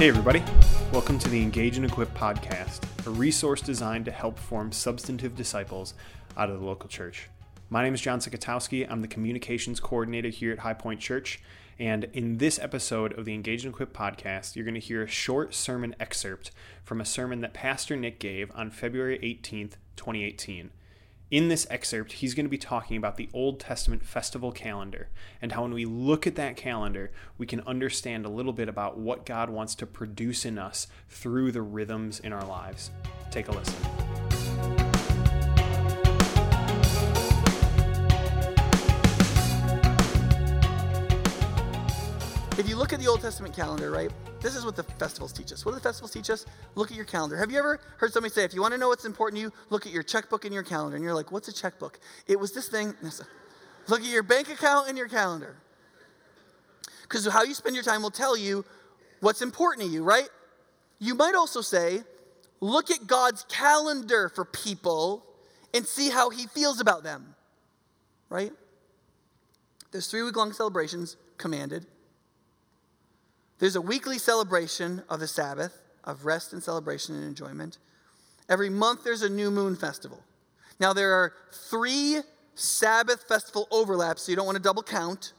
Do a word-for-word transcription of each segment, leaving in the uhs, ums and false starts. Hey everybody, welcome to the Engage and Equip podcast, a resource designed to help form substantive disciples out of the local church. My name is John Sikotowski. I'm the communications coordinator here at High Point Church, and in this episode of the Engage and Equip podcast, you're going to hear a short sermon excerpt from a sermon that Pastor Nick gave on February eighteenth, twenty eighteen. In this excerpt, he's going to be talking about the Old Testament festival calendar and how when we look at that calendar, we can understand a little bit about what God wants to produce in us through the rhythms in our lives. Take a listen. If you look at the Old Testament calendar, right, this is what the festivals teach us. What do the festivals teach us? Look at your calendar. Have you ever heard somebody say, if you want to know what's important to you, look at your checkbook and your calendar? And you're like, what's a checkbook? It was this thing. Look at your bank account and your calendar. Because how you spend your time will tell you what's important to you, right? You might also say, look at God's calendar for people and see how he feels about them, right? There's three week-long celebrations commanded. There's a weekly celebration of the Sabbath, of rest and celebration and enjoyment. Every month there's a new moon festival. Now there are three Sabbath festival overlaps, so you don't want to double count,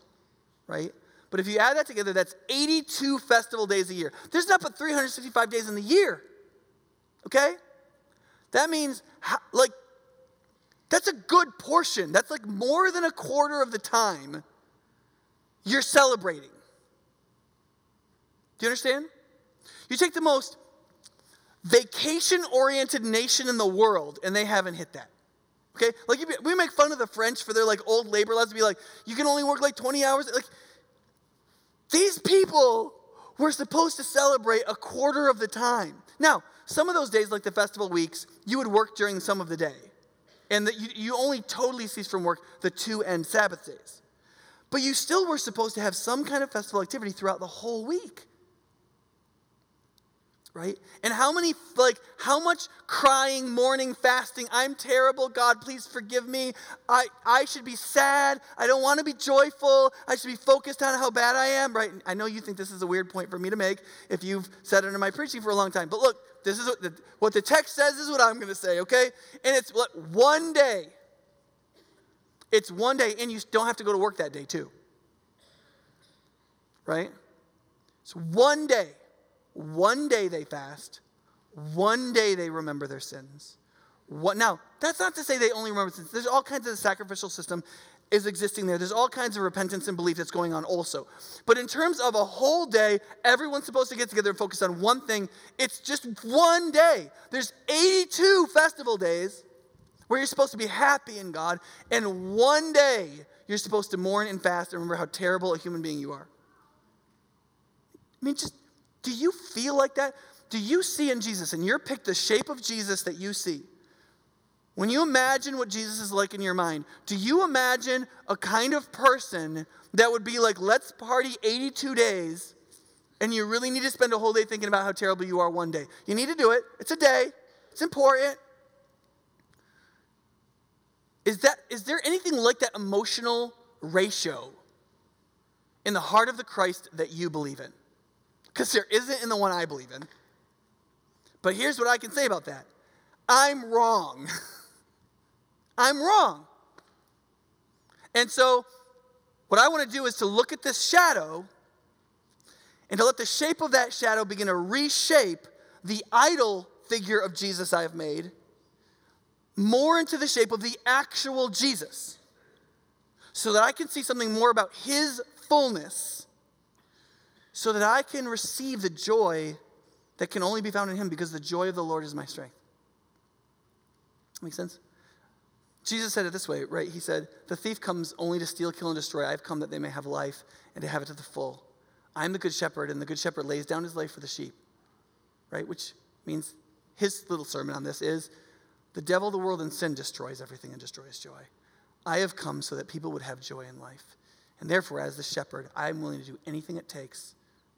right? But if you add that together, that's eighty-two festival days a year. There's not but three hundred sixty-five days in the year, okay? That means, like, that's a good portion. That's like more than a quarter of the time you're celebrating. Do you understand? You take the most vacation-oriented nation in the world, and they haven't hit that. Okay? Like, you be, we make fun of the French for their, like, old labor laws to be like, you can only work, like, twenty hours. Like, these people were supposed to celebrate a quarter of the time. Now, some of those days, like the festival weeks, you would work during some of the day. And the, you, you only totally cease from work the two end Sabbath days. But you still were supposed to have some kind of festival activity throughout the whole week. Right? And how many, like, how much crying, mourning, fasting, I'm terrible, God, please forgive me. I, I should be sad. I don't want to be joyful. I should be focused on how bad I am, right? I know you think this is a weird point for me to make if you've sat under my preaching for a long time. But look, this is what the, what the text says is what I'm going to say, okay? And it's what, one day. It's one day, and you don't have to go to work that day, too. Right? It's one day. One day they fast. One day they remember their sins. What, now, that's not to say they only remember sins. There's all kinds of the sacrificial system is existing there. There's all kinds of repentance and belief that's going on also. But in terms of a whole day, everyone's supposed to get together and focus on one thing. It's just one day. There's eighty-two festival days where you're supposed to be happy in God. And one day you're supposed to mourn and fast and remember how terrible a human being you are. I mean, just... do you feel like that? Do you see in Jesus, and you're picked the shape of Jesus that you see? When you imagine what Jesus is like in your mind, do you imagine a kind of person that would be like, let's party eighty-two days, and you really need to spend a whole day thinking about how terrible you are one day? You need to do it. It's a day. It's important. Is that, is there anything like that emotional ratio in the heart of the Christ that you believe in? Because there isn't in the one I believe in. But here's what I can say about that. I'm wrong. I'm wrong. And so what I want to do is to look at this shadow and to let the shape of that shadow begin to reshape the idol figure of Jesus I have made more into the shape of the actual Jesus so that I can see something more about his fullness, so that I can receive the joy that can only be found in him, because the joy of the Lord is my strength. Make sense? Jesus said it this way, right? He said, the thief comes only to steal, kill, and destroy. I have come that they may have life and to have it to the full. I am the good shepherd, and the good shepherd lays down his life for the sheep, right? Which means his little sermon on this is, the devil, the world, and sin destroys everything and destroys joy. I have come so that people would have joy in life. And therefore, as the shepherd, I'm willing to do anything it takes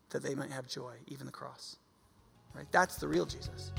that they might have joy, even the cross. Right? That's the real Jesus.